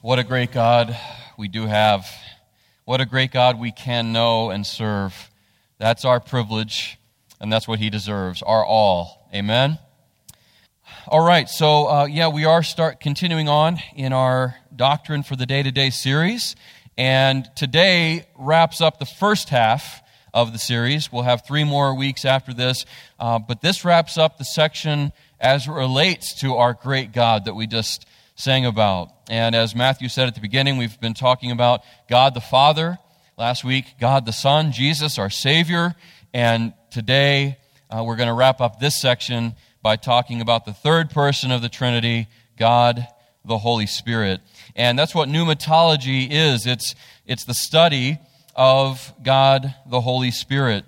What a great God we do have. What a great God we can know and serve. That's our privilege, and that's what He deserves, our all. Amen? All right, so we are continuing on in our Doctrine for the Day-to-Day series, and today wraps up the first half of the series. We'll have 3 more weeks after this, but this wraps up the section as it relates to our great God that we just sang about. And as Matthew said at the beginning, we've been talking about God the Father last week, God the Son, Jesus, our Savior, and today we're going to wrap up this section by talking about the third person of the Trinity, God the Holy Spirit. And that's what pneumatology is. It's the study of God the Holy Spirit.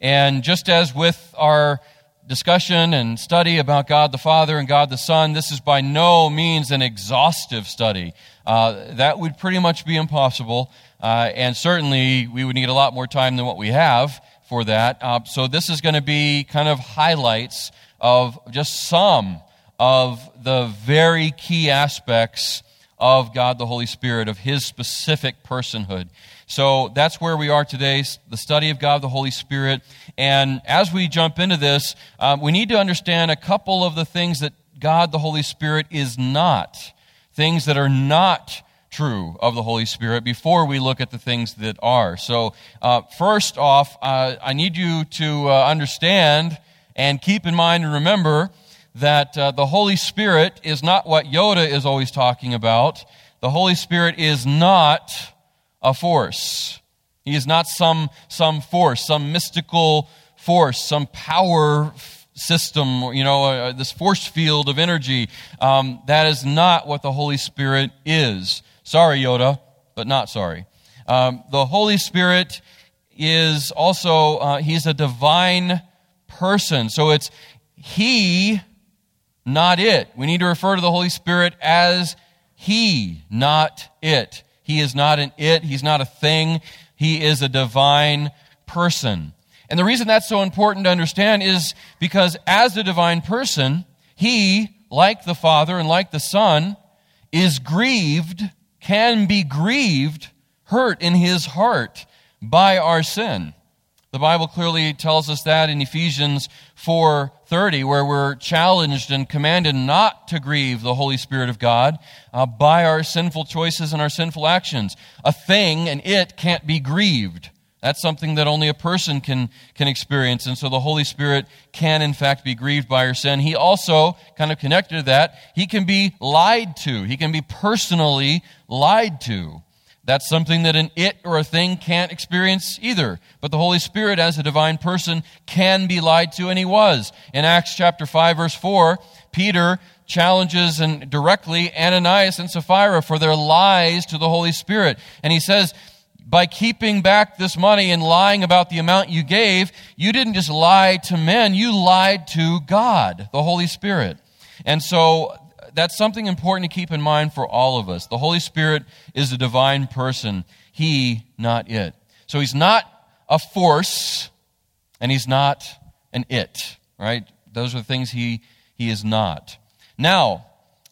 And just as with our discussion and study about God the Father and God the Son, this is by no means an exhaustive study. That would pretty much be impossible, and certainly we would need a lot more time than what we have for that. So this is going to be kind of highlights of just some of the very key aspects of God the Holy Spirit, of His specific personhood. So that's where we are today, the study of God the Holy Spirit. And as we jump into this, we need to understand a couple of the things that God the Holy Spirit is not, things that are not true of the Holy Spirit before we look at the things that are. So first off, I need you to understand and keep in mind and remember that the Holy Spirit is not what Yoda is always talking about. The Holy Spirit is not a force. He is not some force, some mystical force, some power system, this force field of energy. That is not what the Holy Spirit is. Sorry, Yoda, but not sorry. The Holy Spirit is also, He's a divine person. So it's He, not it. We need to refer to the Holy Spirit as He, not it. He is not an it. He's not a thing. He is a divine person. And the reason that's so important to understand is because as a divine person, He, like the Father and like the Son, is grieved, can be grieved, hurt in His heart by our sin. The Bible clearly tells us that in Ephesians 4:30, where we're challenged and commanded not to grieve the Holy Spirit of God by our sinful choices and our sinful actions. A thing, and it, can't be grieved. That's something that only a person can experience, and so the Holy Spirit can, in fact, be grieved by our sin. He also, kind of connected to that, He can be lied to. He can be personally lied to. That's something that an it or a thing can't experience either. But the Holy Spirit, as a divine person, can be lied to, and He was. In Acts chapter 5, verse 4, Peter challenges and directly Ananias and Sapphira for their lies to the Holy Spirit. And he says, by keeping back this money and lying about the amount you gave, you didn't just lie to men, you lied to God, the Holy Spirit. And so that's something important to keep in mind for all of us. The Holy Spirit is a divine person. He, not it. So He's not a force, and He's not an it, right? Those are the things He is not. Now,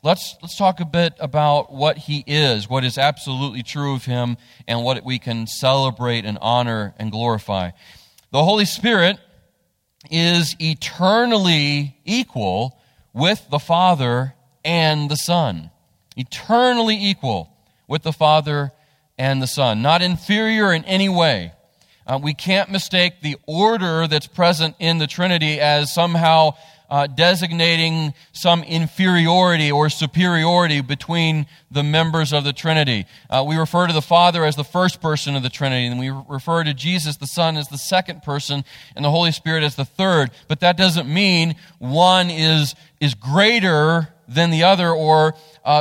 let's talk a bit about what He is, what is absolutely true of Him, and what we can celebrate and honor and glorify. The Holy Spirit is eternally equal with the Father and the Son. Eternally equal with the Father and the Son. Not inferior in any way. We can't mistake the order that's present in the Trinity as somehow designating some inferiority or superiority between the members of the Trinity. We refer to the Father as the first person of the Trinity, and we refer to Jesus, the Son, as the second person, and the Holy Spirit as the third. But that doesn't mean one is greater than the other, or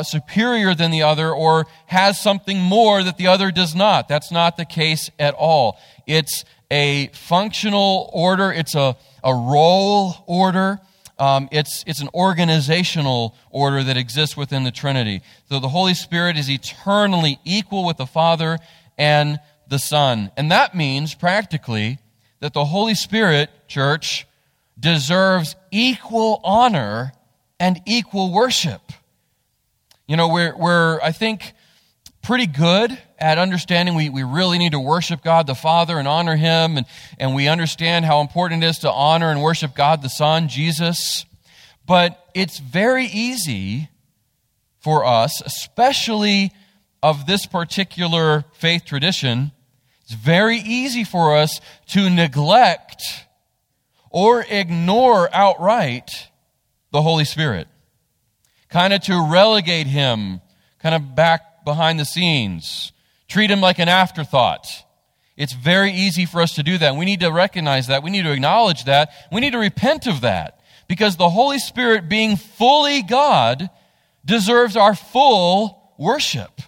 superior than the other, or has something more that the other does not. That's not the case at all. It's a functional order. It's a role order. It's an organizational order that exists within the Trinity. So the Holy Spirit is eternally equal with the Father and the Son. And that means, practically, that the Holy Spirit, church, deserves equal honor and equal worship. I think pretty good at understanding we really need to worship God the Father and honor Him, and we understand how important it is to honor and worship God the Son, Jesus. But it's very easy for us, especially of this particular faith tradition, it's very easy for us to neglect or ignore outright the Holy Spirit, kind of to relegate Him, kind of back behind the scenes, treat Him like an afterthought. It's very easy for us to do that. We need to recognize that. We need to acknowledge that. We need to repent of that, because the Holy Spirit, being fully God, deserves our full worship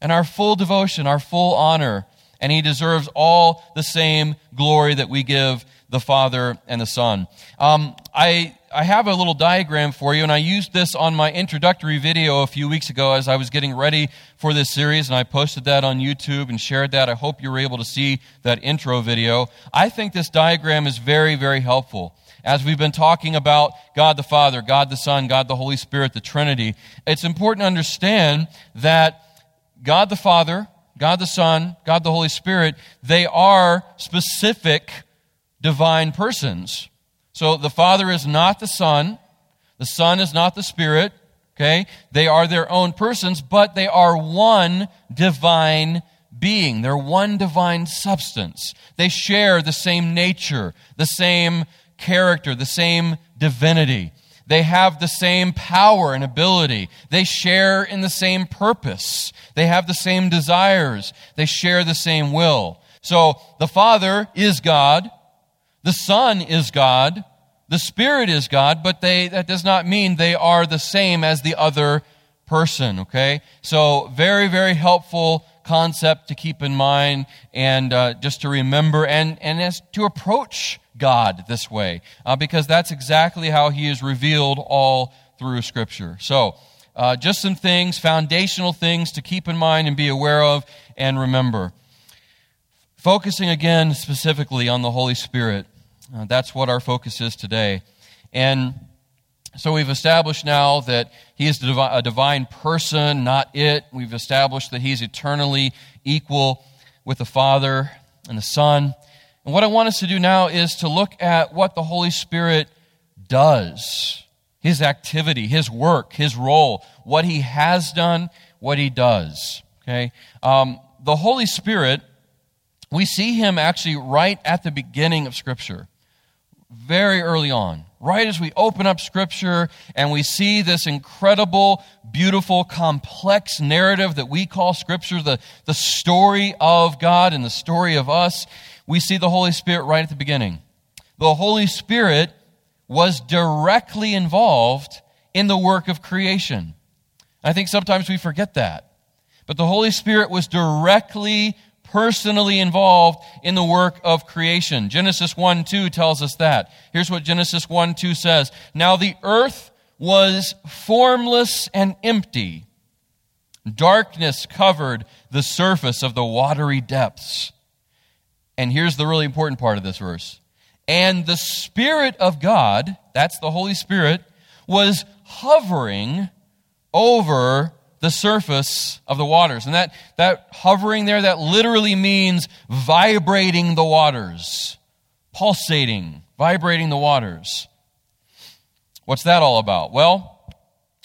and our full devotion, our full honor, and He deserves all the same glory that we give the Father and the Son. I have a little diagram for you, and I used this on my introductory video a few weeks ago as I was getting ready for this series, and I posted that on YouTube and shared that. I hope you were able to see that intro video. I think this diagram is very, very helpful. As we've been talking about God the Father, God the Son, God the Holy Spirit, the Trinity, it's important to understand that God the Father, God the Son, God the Holy Spirit, they are specific divine persons. So the Father is not the Son. The Son is not the Spirit. Okay? They are their own persons, but they are one divine being. They're one divine substance. They share the same nature, the same character, the same divinity. They have the same power and ability. They share in the same purpose. They have the same desires. They share the same will. So the Father is God. The Son is God, the Spirit is God, but that does not mean they are the same as the other person, okay? So very, very helpful concept to keep in mind, and just to remember, and as to approach God this way, because that's exactly how He is revealed all through Scripture. So just some things, foundational things to keep in mind and be aware of and remember. Focusing again specifically on the Holy Spirit. That's what our focus is today. And so we've established now that He is a divine person, not it. We've established that He's eternally equal with the Father and the Son. And what I want us to do now is to look at what the Holy Spirit does, His activity, His work, His role, what He has done, what He does. Okay, the Holy Spirit, we see Him actually right at the beginning of Scripture, very early on, right as we open up Scripture and we see this incredible, beautiful, complex narrative that we call Scripture, the story of God and the story of us. We see the Holy Spirit right at the beginning. The Holy Spirit was directly involved in the work of creation. I think sometimes we forget that, but the Holy Spirit was directly personally involved in the work of creation. Genesis 1:2 tells us that. Here's what Genesis 1:2 says. Now the earth was formless and empty. Darkness covered the surface of the watery depths. And here's the really important part of this verse. And the Spirit of God, that's the Holy Spirit, was hovering over the surface of the waters. And that hovering there, that literally means vibrating the waters, pulsating, vibrating the waters. What's that all about? Well,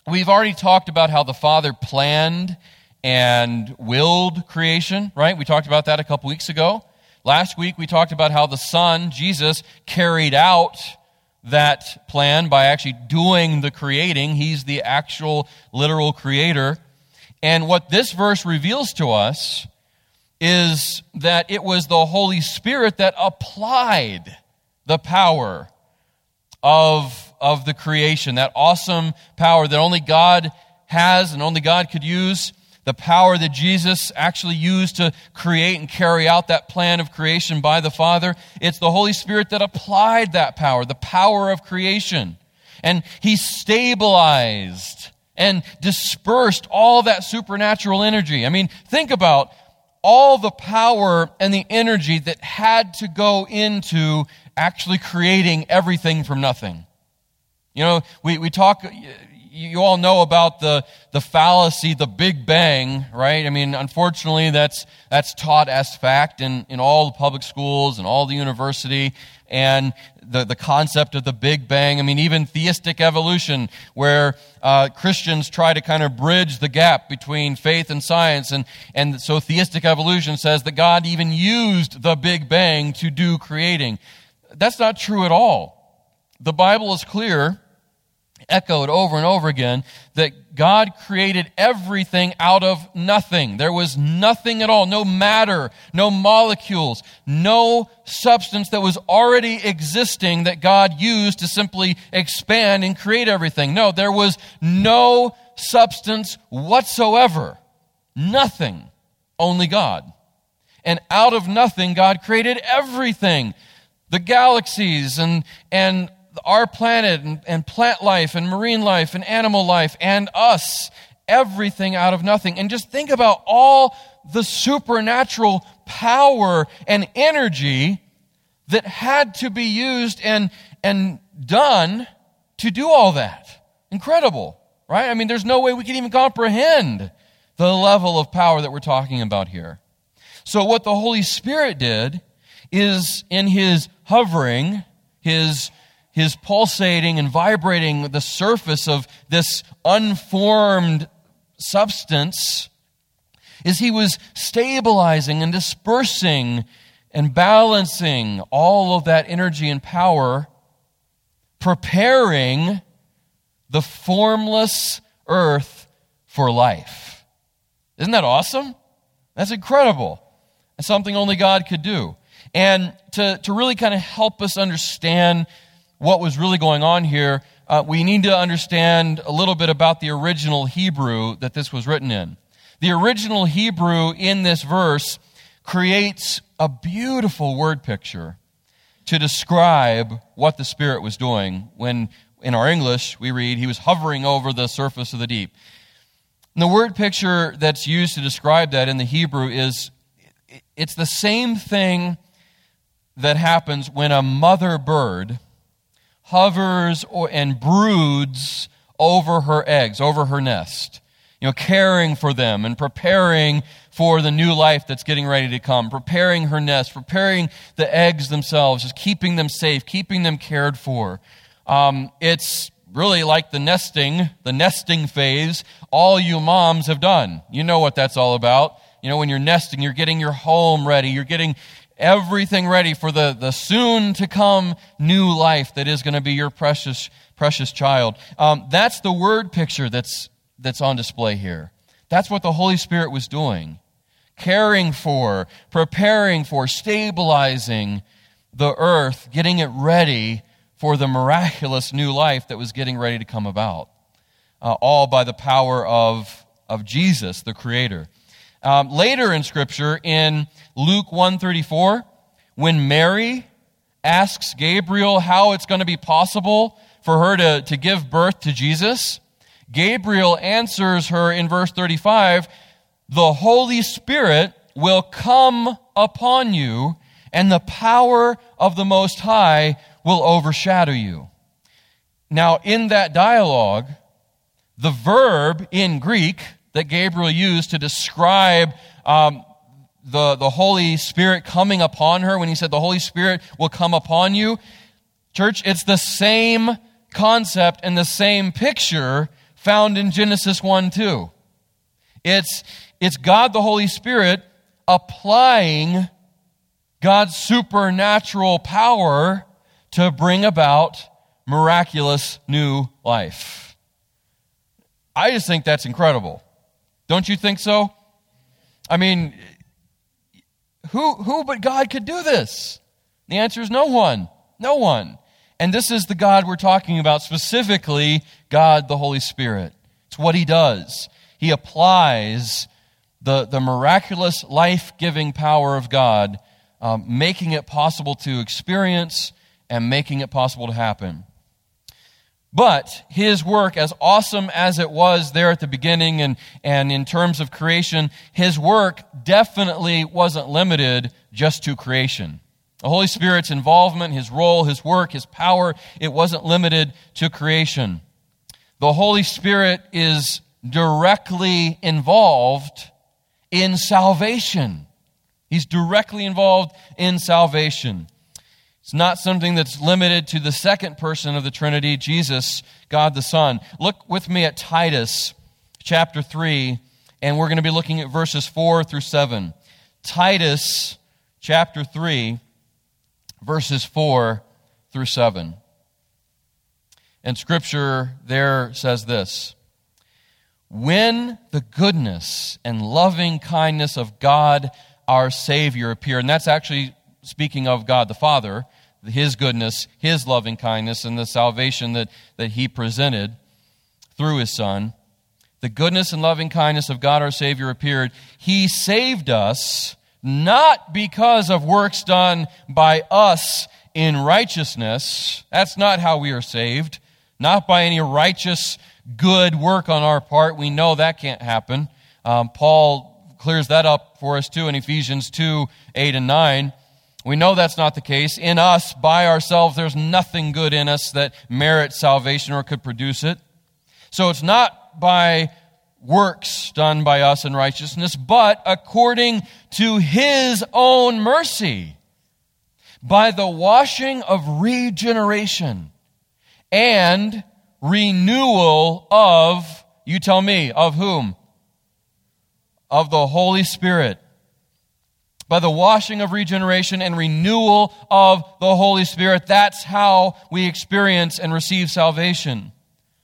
we've already talked about how the Father planned and willed creation, right? We talked about that a couple weeks ago. Last week, we talked about how the Son, Jesus, carried out that plan by actually doing the creating. He's the actual literal creator. And what this verse reveals to us is that it was the Holy Spirit that applied the power of the creation, that awesome power that only God has and only God could use, the power that Jesus actually used to create and carry out that plan of creation by the Father. It's the Holy Spirit that applied that power, the power of creation. And He stabilized and dispersed all that supernatural energy. I mean, think about all the power and the energy that had to go into actually creating everything from nothing. You know, we talk you all know about the fallacy, the Big Bang, right? I mean, unfortunately, that's taught as fact in all the public schools and all the university. And the concept of the Big Bang, I mean, even theistic evolution, where Christians try to kind of bridge the gap between faith and science. And so theistic evolution says that God even used the Big Bang to do creating. That's not true at all. The Bible is clear, echoed over and over again, that God created everything out of nothing. There was nothing at all, no matter, no molecules, no substance that was already existing that God used to simply expand and create everything. No, there was no substance whatsoever. Nothing. Only God. And out of nothing, God created everything. The galaxies and our planet and plant life and marine life and animal life and us, everything out of nothing. And just think about all the supernatural power and energy that had to be used and done to do all that. Incredible, right? I mean, there's no way we can even comprehend the level of power that we're talking about here. So what the Holy Spirit did is in his hovering, his pulsating and vibrating the surface of this unformed substance, is he was stabilizing and dispersing and balancing all of that energy and power, preparing the formless earth for life. Isn't that awesome? That's incredible. That's something only God could do. And to really kind of help us understand what was really going on here, we need to understand a little bit about the original Hebrew that this was written in. The original Hebrew in this verse creates a beautiful word picture to describe what the Spirit was doing when, in our English, we read, he was hovering over the surface of the deep. And the word picture that's used to describe that in the Hebrew is, it's the same thing that happens when a mother bird hovers and broods over her eggs, over her nest, you know, caring for them and preparing for the new life that's getting ready to come, preparing her nest, preparing the eggs themselves, just keeping them safe, keeping them cared for. It's really like the nesting phase all you moms have done. You know what that's all about. You know, when you're nesting, you're getting your home ready, you're getting everything ready for the soon-to-come new life that is going to be your precious, precious child. That's the word picture that's on display here. That's what the Holy Spirit was doing, caring for, preparing for, stabilizing the earth, getting it ready for the miraculous new life that was getting ready to come about, all by the power of Jesus, the Creator. Later in Scripture, in Luke 1:34, when Mary asks Gabriel how it's going to be possible for her to give birth to Jesus, Gabriel answers her in verse 35, "The Holy Spirit will come upon you, and the power of the Most High will overshadow you." Now, in that dialogue, the verb in Greek that Gabriel used to describe the Holy Spirit coming upon her, when he said the Holy Spirit will come upon you. Church, it's the same concept and the same picture found in Genesis 1:2. It's God the Holy Spirit applying God's supernatural power to bring about miraculous new life. I just think that's incredible. Don't you think so? I mean, who but God could do this? The answer is no one. No one. And this is the God we're talking about, specifically God the Holy Spirit. It's what he does. He applies the miraculous life-giving power of God, making it possible to experience and making it possible to happen. But his work, as awesome as it was there at the beginning and in terms of creation, his work definitely wasn't limited just to creation. The Holy Spirit's involvement, his role, his work, his power, it wasn't limited to creation. The Holy Spirit is directly involved in salvation. He's directly involved in salvation. It's not something that's limited to the second person of the Trinity, Jesus, God the Son. Look with me at Titus chapter 3, and we're going to be looking at verses 4 through 7. Titus chapter 3, verses 4 through 7. And Scripture there says this: "When the goodness and loving kindness of God our Savior appeared," and that's actually speaking of God the Father, His goodness, His loving kindness, and the salvation that He presented through His Son. "The goodness and loving kindness of God our Savior appeared. He saved us not because of works done by us in righteousness." That's not how we are saved. Not by any righteous, good work on our part. We know that can't happen. Paul clears that up for us too in Ephesians 2, 8 and 9. We know that's not the case. In us, by ourselves, there's nothing good in us that merits salvation or could produce it. So it's not by works done by us in righteousness, but according to His own mercy, by the washing of regeneration and renewal of, you tell me, of whom? Of the Holy Spirit. By the washing of regeneration and renewal of the Holy Spirit. That's how we experience and receive salvation.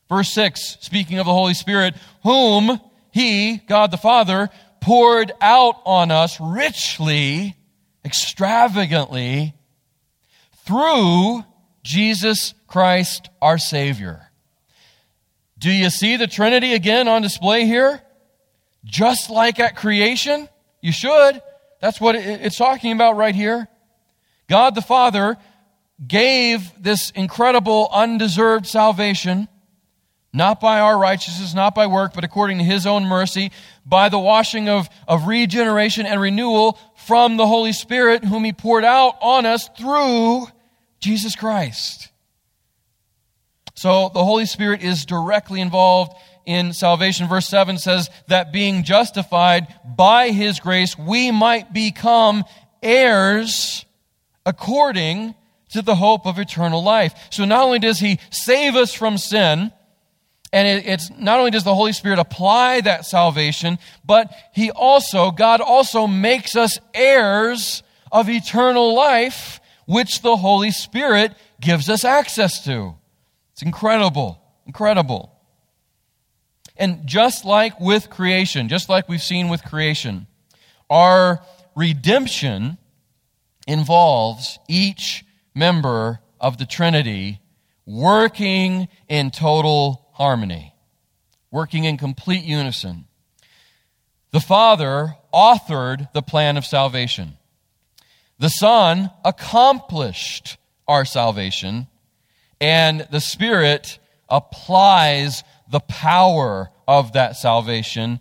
Verse 6, speaking of the Holy Spirit, "whom He," God the Father, "poured out on us richly, extravagantly, through Jesus Christ our Savior." Do you see the Trinity again on display here? Just like at creation? You should. That's what it's talking about right here. God the Father gave this incredible, undeserved salvation, not by our righteousness, not by work, but according to His own mercy, by the washing of regeneration and renewal from the Holy Spirit, whom He poured out on us through Jesus Christ. So the Holy Spirit is directly involved in salvation. Verse 7 says that being justified by His grace, we might become heirs according to the hope of eternal life. So not only does He save us from sin, and it's not only does the Holy Spirit apply that salvation, but He also, God also makes us heirs of eternal life, which the Holy Spirit gives us access to. It's incredible, incredible. And just like with creation, just like we've seen with creation, our redemption involves each member of the Trinity working in total harmony, working in complete unison. The Father authored the plan of salvation. The Son accomplished our salvation, and the Spirit applies the power of that salvation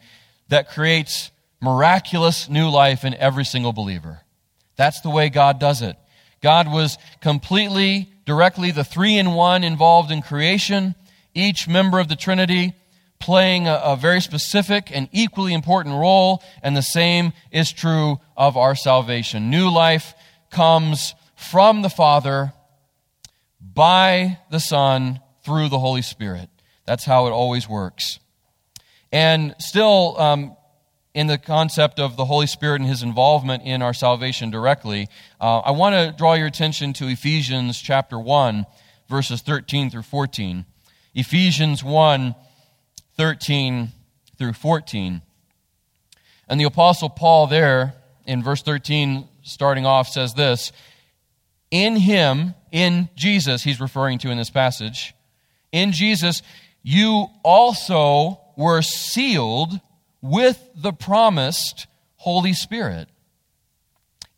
that creates miraculous new life in every single believer. That's the way God does it. God was completely, directly the three-in-one involved in creation, each member of the Trinity playing a very specific and equally important role, and the same is true of our salvation. New life comes from the Father, by the Son, through the Holy Spirit. That's how it always works. And still, in the concept of the Holy Spirit and His involvement in our salvation directly, I want to draw your attention to Ephesians chapter 1, verses 13 through 14. Ephesians 1, 13 through 14. And the Apostle Paul there, in verse 13, starting off, says this: "In Him," in Jesus, he's referring to in this passage, "in Jesus, you also were sealed with the promised Holy Spirit."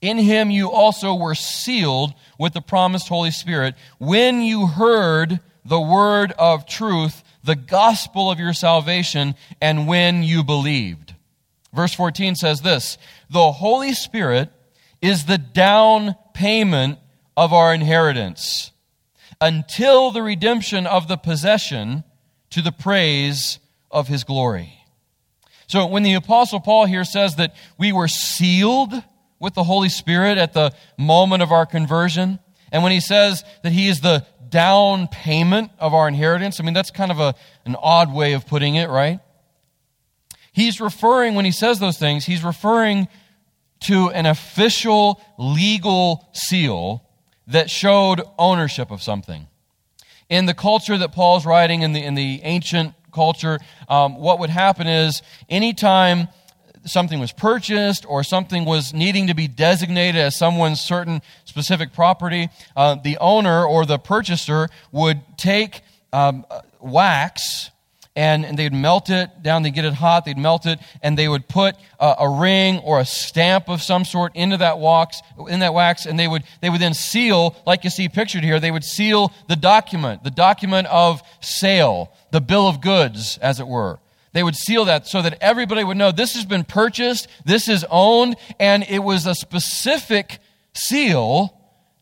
In Him you also were sealed with the promised Holy Spirit, "when you heard the word of truth, the gospel of your salvation, and when you believed." Verse 14 says this: "The Holy Spirit is the down payment of our inheritance until the redemption of the possession to the praise of his glory. So when the Apostle Paul here says that we were sealed with the Holy Spirit at the moment of our conversion, and when he says that he is the down payment of our inheritance, I mean, that's kind of an odd way of putting it, right? He's referring, when he says those things, he's referring to an official legal seal that showed ownership of something. In the culture that Paul's writing, in the ancient culture, what would happen is anytime something was purchased or something was needing to be designated as someone's certain specific property, the owner or the purchaser would take wax and they'd melt it down, they'd get it hot, they'd melt it, and they would put a ring or a stamp of some sort into that wax, and they would then seal, like you see pictured here, they would seal the document of sale, the bill of goods, as it were. They would seal that so that everybody would know this has been purchased, this is owned, and it was a specific seal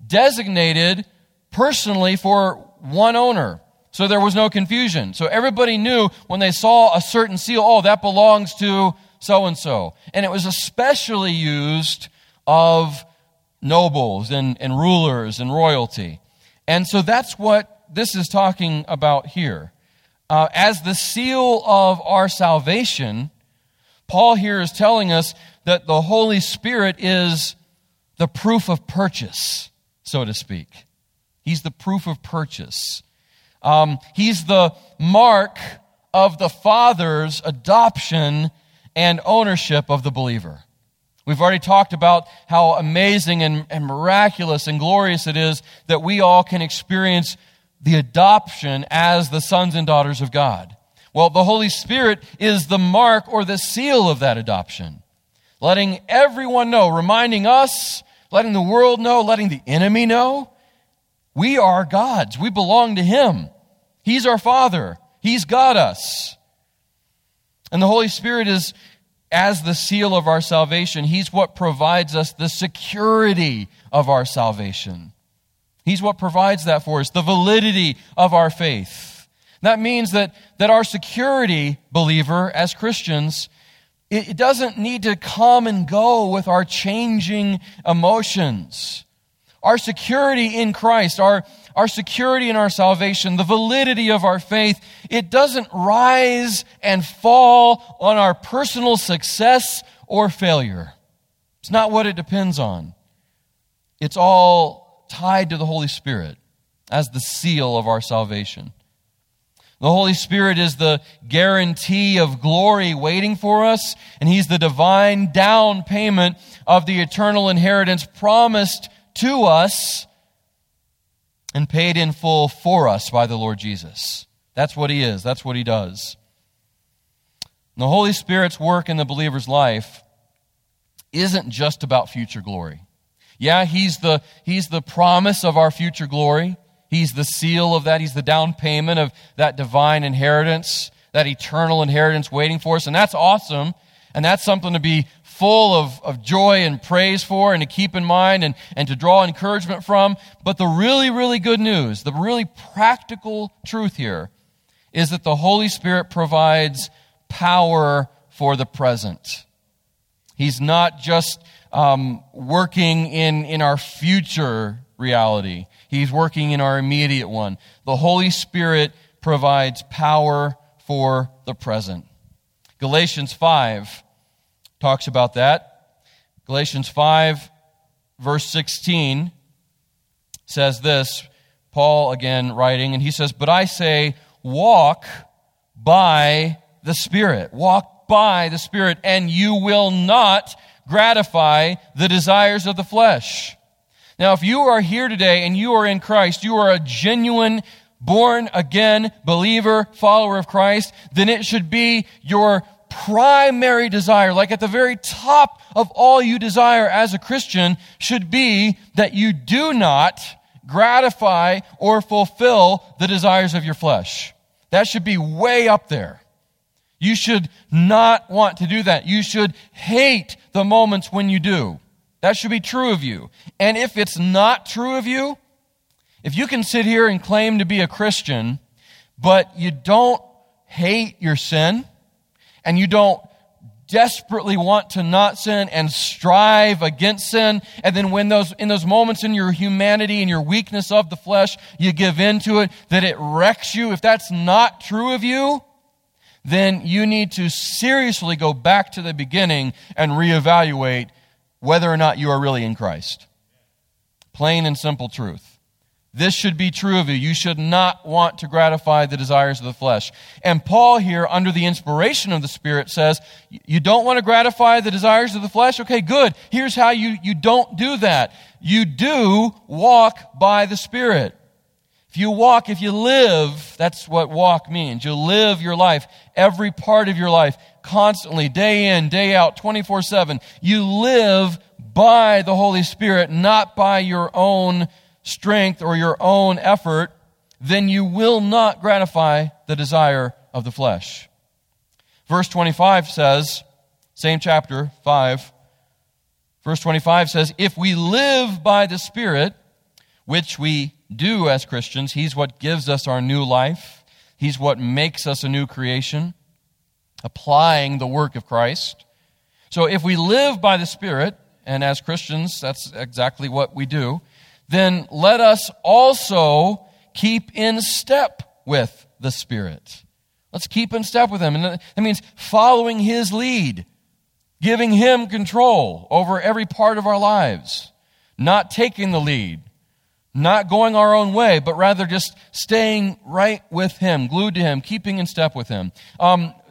designated personally for one owner. So there was no confusion. So everybody knew when they saw a certain seal, oh, that belongs to so-and-so. And it was especially used of nobles and rulers and royalty. And so that's what this is talking about here. As the seal of our salvation, Paul here is telling us that the Holy Spirit is the proof of purchase, so to speak. He's the proof of purchase. He's the mark of the Father's adoption and ownership of the believer. We've already talked about how amazing and miraculous and glorious it is that we all can experience the adoption as the sons and daughters of God. Well, the Holy Spirit is the mark or the seal of that adoption, letting everyone know, reminding us, letting the world know, letting the enemy know, we are God's. We belong to Him. He's our Father. He's got us. And the Holy Spirit is, as the seal of our salvation, He's what provides us the security of our salvation. He's what provides that for us, the validity of our faith. That means that our security, believer, as Christians, it doesn't need to come and go with our changing emotions. Our security in Christ, our security in our salvation, the validity of our faith, it doesn't rise and fall on our personal success or failure. It's not what it depends on. It's all tied to the Holy Spirit as the seal of our salvation. The Holy Spirit is the guarantee of glory waiting for us, and He's the divine down payment of the eternal inheritance promised to us and paid in full for us by the Lord Jesus. That's what He is. That's what He does. And the Holy Spirit's work in the believer's life isn't just about future glory. Yeah, He's the promise of our future glory. He's the seal of that. He's the down payment of that divine inheritance, that eternal inheritance waiting for us. And that's awesome. And that's something to be full of joy and praise for and to keep in mind and to draw encouragement from. But the really, really good news, the really practical truth here is that the Holy Spirit provides power for the present. He's not just working in our future reality. He's working in our immediate one. The Holy Spirit provides power for the present. Galatians 5 talks about that. Galatians 5, verse 16 says this, Paul again writing, and he says, "But I say, walk by the Spirit. Walk by the Spirit, and you will not gratify the desires of the flesh." Now, if you are here today and you are in Christ, you are a genuine born-again believer, follower of Christ, then it should be your primary desire, like at the very top of all you desire as a Christian, should be that you do not gratify or fulfill the desires of your flesh. That should be way up there. You should not want to do that. You should hate the moments when you do. That should be true of you. And if it's not true of you, if you can sit here and claim to be a Christian, but you don't hate your sin, and you don't desperately want to not sin and strive against sin. And then when in those moments in your humanity and your weakness of the flesh, you give in to it, that it wrecks you. If that's not true of you, then you need to seriously go back to the beginning and reevaluate whether or not you are really in Christ. Plain and simple truth. This should be true of you. You should not want to gratify the desires of the flesh. And Paul here, under the inspiration of the Spirit, says, you don't want to gratify the desires of the flesh? Okay, good. Here's how you don't do that. You do walk by the Spirit. If you live, that's what walk means. You live your life, every part of your life, constantly, day in, day out, 24/7. You live by the Holy Spirit, not by your own strength or your own effort. Then you will not gratify the desire of the flesh. Verse 25 says, same chapter 5, verse 25 says, if we live by the Spirit, which we do as Christians. He's what gives us our new life. He's what makes us a new creation, applying the work of Christ. So if we live by the Spirit, and as Christians, that's exactly what we do, then let us also keep in step with the Spirit. Let's keep in step with Him. And that means following His lead, giving Him control over every part of our lives, not taking the lead, not going our own way, but rather just staying right with Him, glued to Him, keeping in step with Him.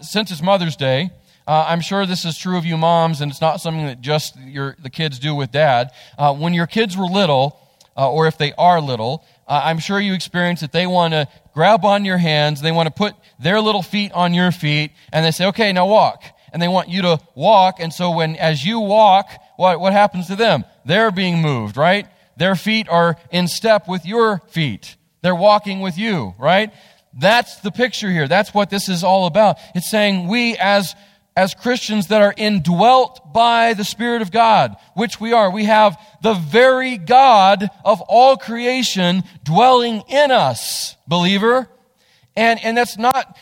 Since it's Mother's Day, I'm sure this is true of you moms, and it's not something that just the kids do with Dad. When your kids were little, or if they are little, I'm sure you experience that they want to grab on your hands, they want to put their little feet on your feet, and they say, okay, now walk. And they want you to walk, and so as you walk, what happens to them? They're being moved, right? Their feet are in step with your feet. They're walking with you, right? That's the picture here. That's what this is all about. It's saying we as Christians that are indwelt by the Spirit of God, which we are, we have the very God of all creation dwelling in us, believer. And that's not,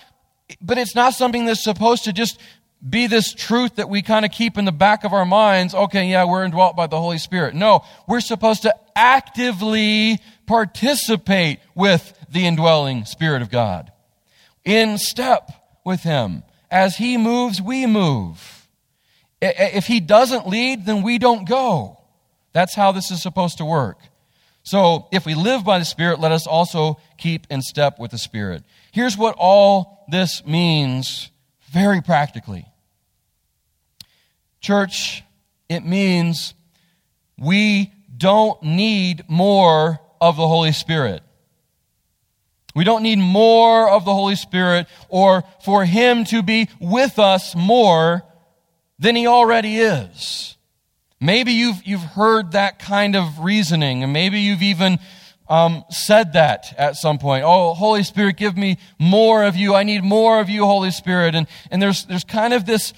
but it's not something that's supposed to just be this truth that we kind of keep in the back of our minds. Okay, yeah, we're indwelt by the Holy Spirit. No, we're supposed to actively participate with the indwelling Spirit of God. In step with Him. As He moves, we move. If He doesn't lead, then we don't go. That's how this is supposed to work. So if we live by the Spirit, let us also keep in step with the Spirit. Here's what all this means very practically. Church, it means we don't need more of the Holy Spirit. We don't need more of the Holy Spirit or for Him to be with us more than He already is. Maybe you've heard that kind of reasoning, and maybe you've even said that at some point. Oh, Holy Spirit, give me more of you. I need more of you, Holy Spirit. And there's kind of this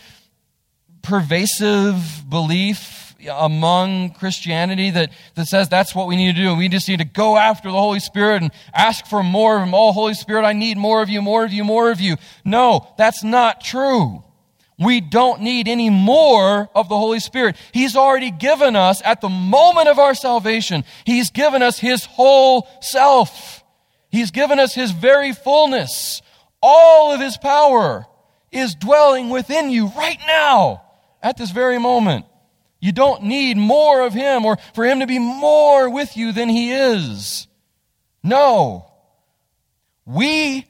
pervasive belief among Christianity that says that's what we need to do. We just need to go after the Holy Spirit and ask for more of Him. Oh, Holy Spirit, I need more of you, more of you, more of you. No, that's not true. We don't need any more of the Holy Spirit. He's already given us, at the moment of our salvation, He's given us His whole self. He's given us His very fullness. All of His power is dwelling within you right now, at this very moment. You don't need more of Him or for Him to be more with you than He is. No. We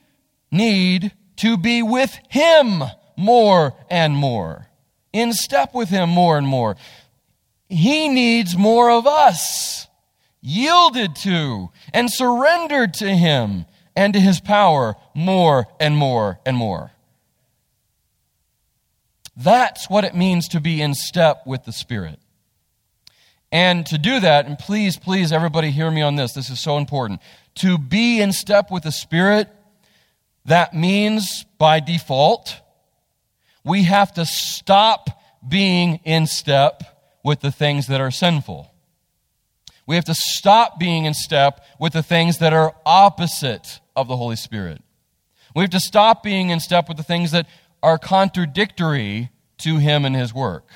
need to be with Him more and more, in step with Him more and more. He needs more of us, yielded to and surrendered to Him and to His power more and more and more. That's what it means to be in step with the Spirit. And to do that, and please, please, everybody hear me on this. This is so important. To be in step with the Spirit, that means by default, we have to stop being in step with the things that are sinful. We have to stop being in step with the things that are opposite of the Holy Spirit. We have to stop being in step with the things that are contradictory to Him and His work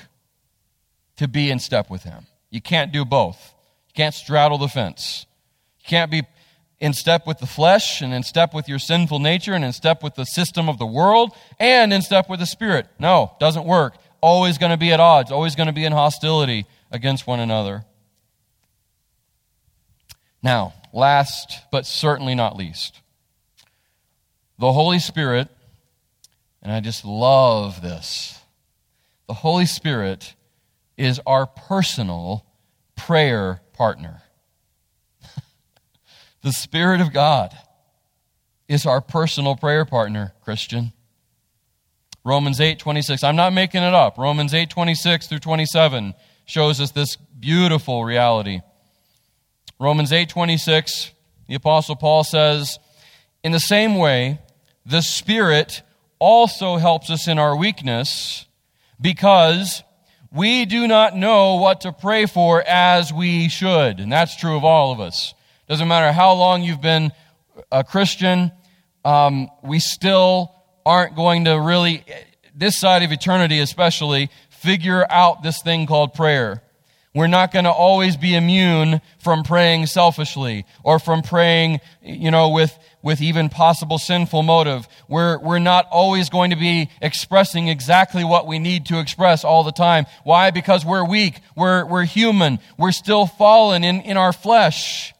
to be in step with Him. You can't do both. You can't straddle the fence. You can't be in step with the flesh and in step with your sinful nature and in step with the system of the world and in step with the Spirit. No, doesn't work. Always going to be at odds, always going to be in hostility against one another. Now, last but certainly not least, the Holy Spirit, and I just love this, the Holy Spirit is our personal prayer partner. The Spirit of God is our personal prayer partner, Christian. Romans 8:26. I'm not making it up. Romans 8:26 through 27 shows us this beautiful reality. Romans 8:26, the Apostle Paul says, "In the same way, the Spirit also helps us in our weakness, because we do not know what to pray for as we should." And that's true of all of us. Doesn't matter how long you've been a Christian, we still aren't going to really, this side of eternity especially, figure out this thing called prayer. We're not going to always be immune from praying selfishly or from praying, with even possible sinful motive. We're not always going to be expressing exactly what we need to express all the time. Why? Because we're weak. We're human. We're still fallen in our flesh.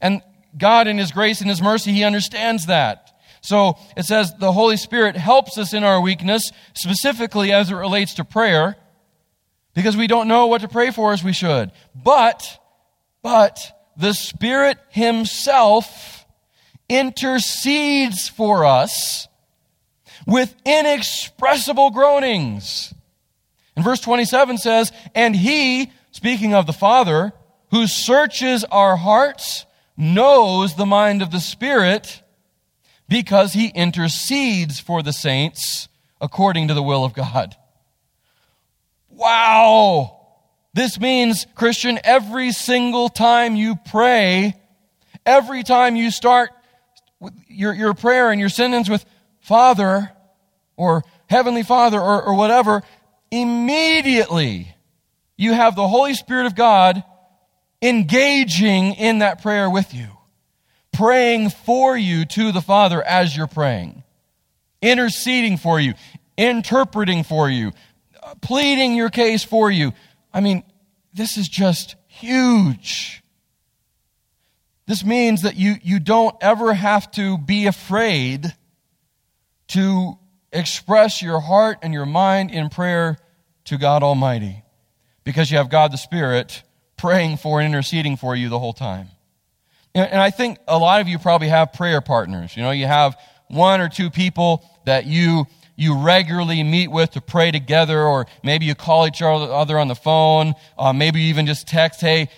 And God, in His grace and His mercy, He understands that. So it says the Holy Spirit helps us in our weakness, specifically as it relates to prayer, because we don't know what to pray for as we should. But the Spirit Himself intercedes for us with inexpressible groanings. And verse 27 says, "And He," speaking of the Father, "who searches our hearts, knows the mind of the Spirit, because He intercedes for the saints according to the will of God." Wow! This means, Christian, every single time you pray, every time you start your prayer and your sentence with Father or Heavenly Father or whatever, immediately you have the Holy Spirit of God engaging in that prayer with you, praying for you to the Father as you're praying, interceding for you, interpreting for you, pleading your case for you. I mean, this is just huge. This means that you don't ever have to be afraid to express your heart and your mind in prayer to God Almighty, because you have God the Spirit praying for and interceding for you the whole time. And I think a lot of you probably have prayer partners. You have one or two people that you regularly meet with to pray together, or maybe you call each other on the phone, maybe you even just text, "Hey,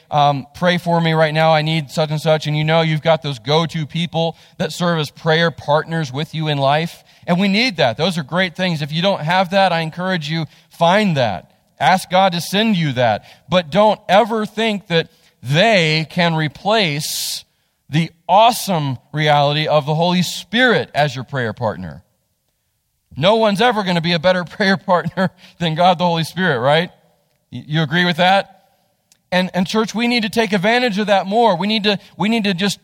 pray for me right now, I need such and such," and you've got those go-to people that serve as prayer partners with you in life. And we need that. Those are great things. If you don't have that, I encourage you, find that. Ask God to send you that. But don't ever think that they can replace the awesome reality of the Holy Spirit as your prayer partner. No one's ever going to be a better prayer partner than God the Holy Spirit, right? You agree with that? And church, we need to take advantage of that more. We need to just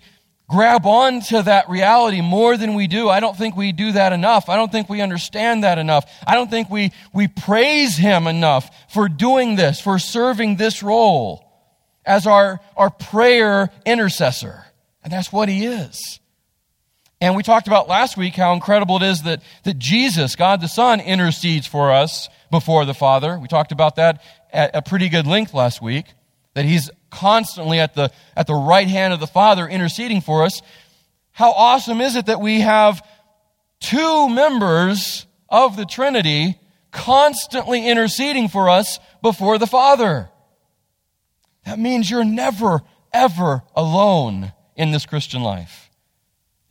grab on to that reality more than we do. I don't think we do that enough. I don't think we understand that enough. I don't think we praise Him enough for doing this, for serving this role as our prayer intercessor. And that's what He is. And we talked about last week how incredible it is that Jesus, God the Son, intercedes for us before the Father. We talked about that at a pretty good length last week, that He's constantly at the right hand of the Father interceding for us. How awesome is it that we have two members of the Trinity constantly interceding for us before the Father? That means you're never, ever alone in this Christian life.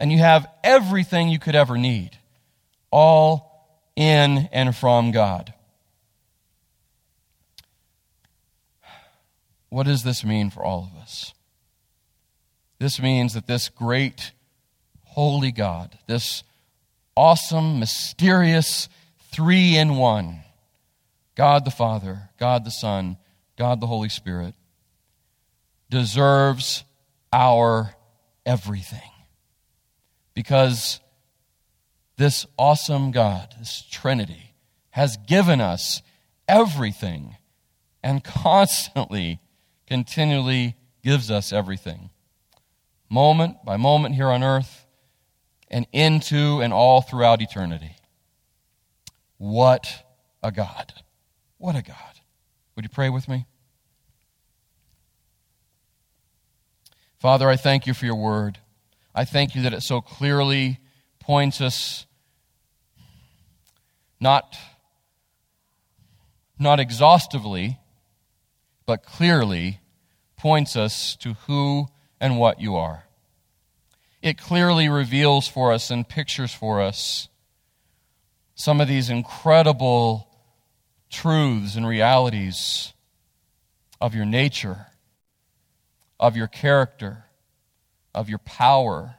And you have everything you could ever need, all in and from God. What does this mean for all of us? This means that this great, holy God, this awesome, mysterious three in one. God the Father, God the Son, God the Holy Spirit deserves our everything. Because this awesome God, this Trinity, has given us everything and constantly, continually gives us everything. Moment by moment here on earth and into and all throughout eternity. What a God. What a God. Would you pray with me? Father, I thank you for your word. I thank you that it so clearly points us not exhaustively, but clearly points us to who and what you are. It clearly reveals for us and pictures for us some of these incredible truths and realities of your nature, of your character, of your power,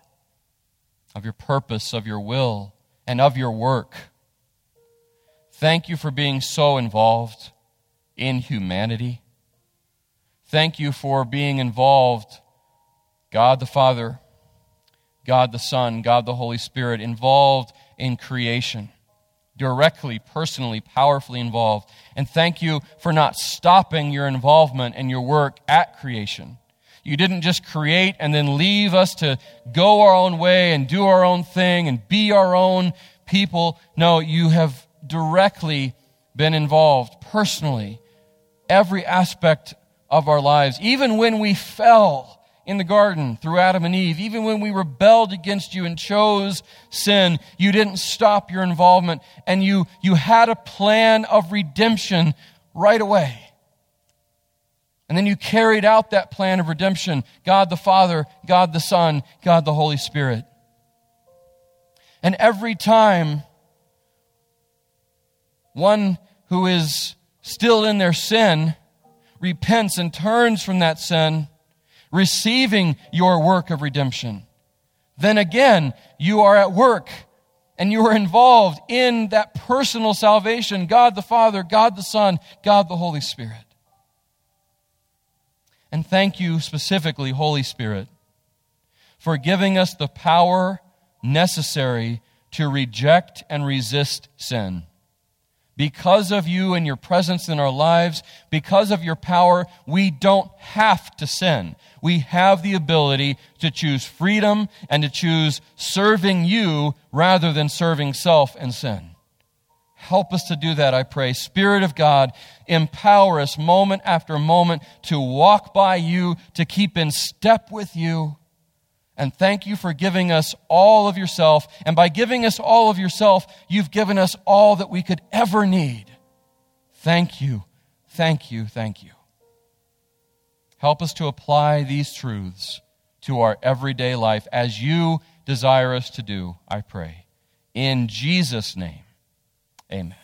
of your purpose, of your will, and of your work. Thank you for being so involved in humanity. Thank you for being involved, God the Father, God the Son, God the Holy Spirit, involved in creation, directly, personally, powerfully involved. And thank you for not stopping your involvement and your work at creation. You didn't just create and then leave us to go our own way and do our own thing and be our own people. No, you have directly been involved personally, every aspect of our lives. Even when we fell in the garden through Adam and Eve, even when we rebelled against you and chose sin, you didn't stop your involvement, and you had a plan of redemption right away. And then you carried out that plan of redemption. God the Father, God the Son, God the Holy Spirit. And every time one who is still in their sin repents and turns from that sin, receiving your work of redemption, then again, you are at work and you are involved in that personal salvation. God the Father, God the Son, God the Holy Spirit. And thank you specifically, Holy Spirit, for giving us the power necessary to reject and resist sin. Because of you and your presence in our lives, because of your power, we don't have to sin. We have the ability to choose freedom and to choose serving you rather than serving self and sin. Help us to do that, I pray. Spirit of God, empower us moment after moment to walk by you, to keep in step with you. And thank you for giving us all of yourself. And by giving us all of yourself, you've given us all that we could ever need. Thank you, thank you, thank you. Help us to apply these truths to our everyday life as you desire us to do, I pray. In Jesus' name. Amen.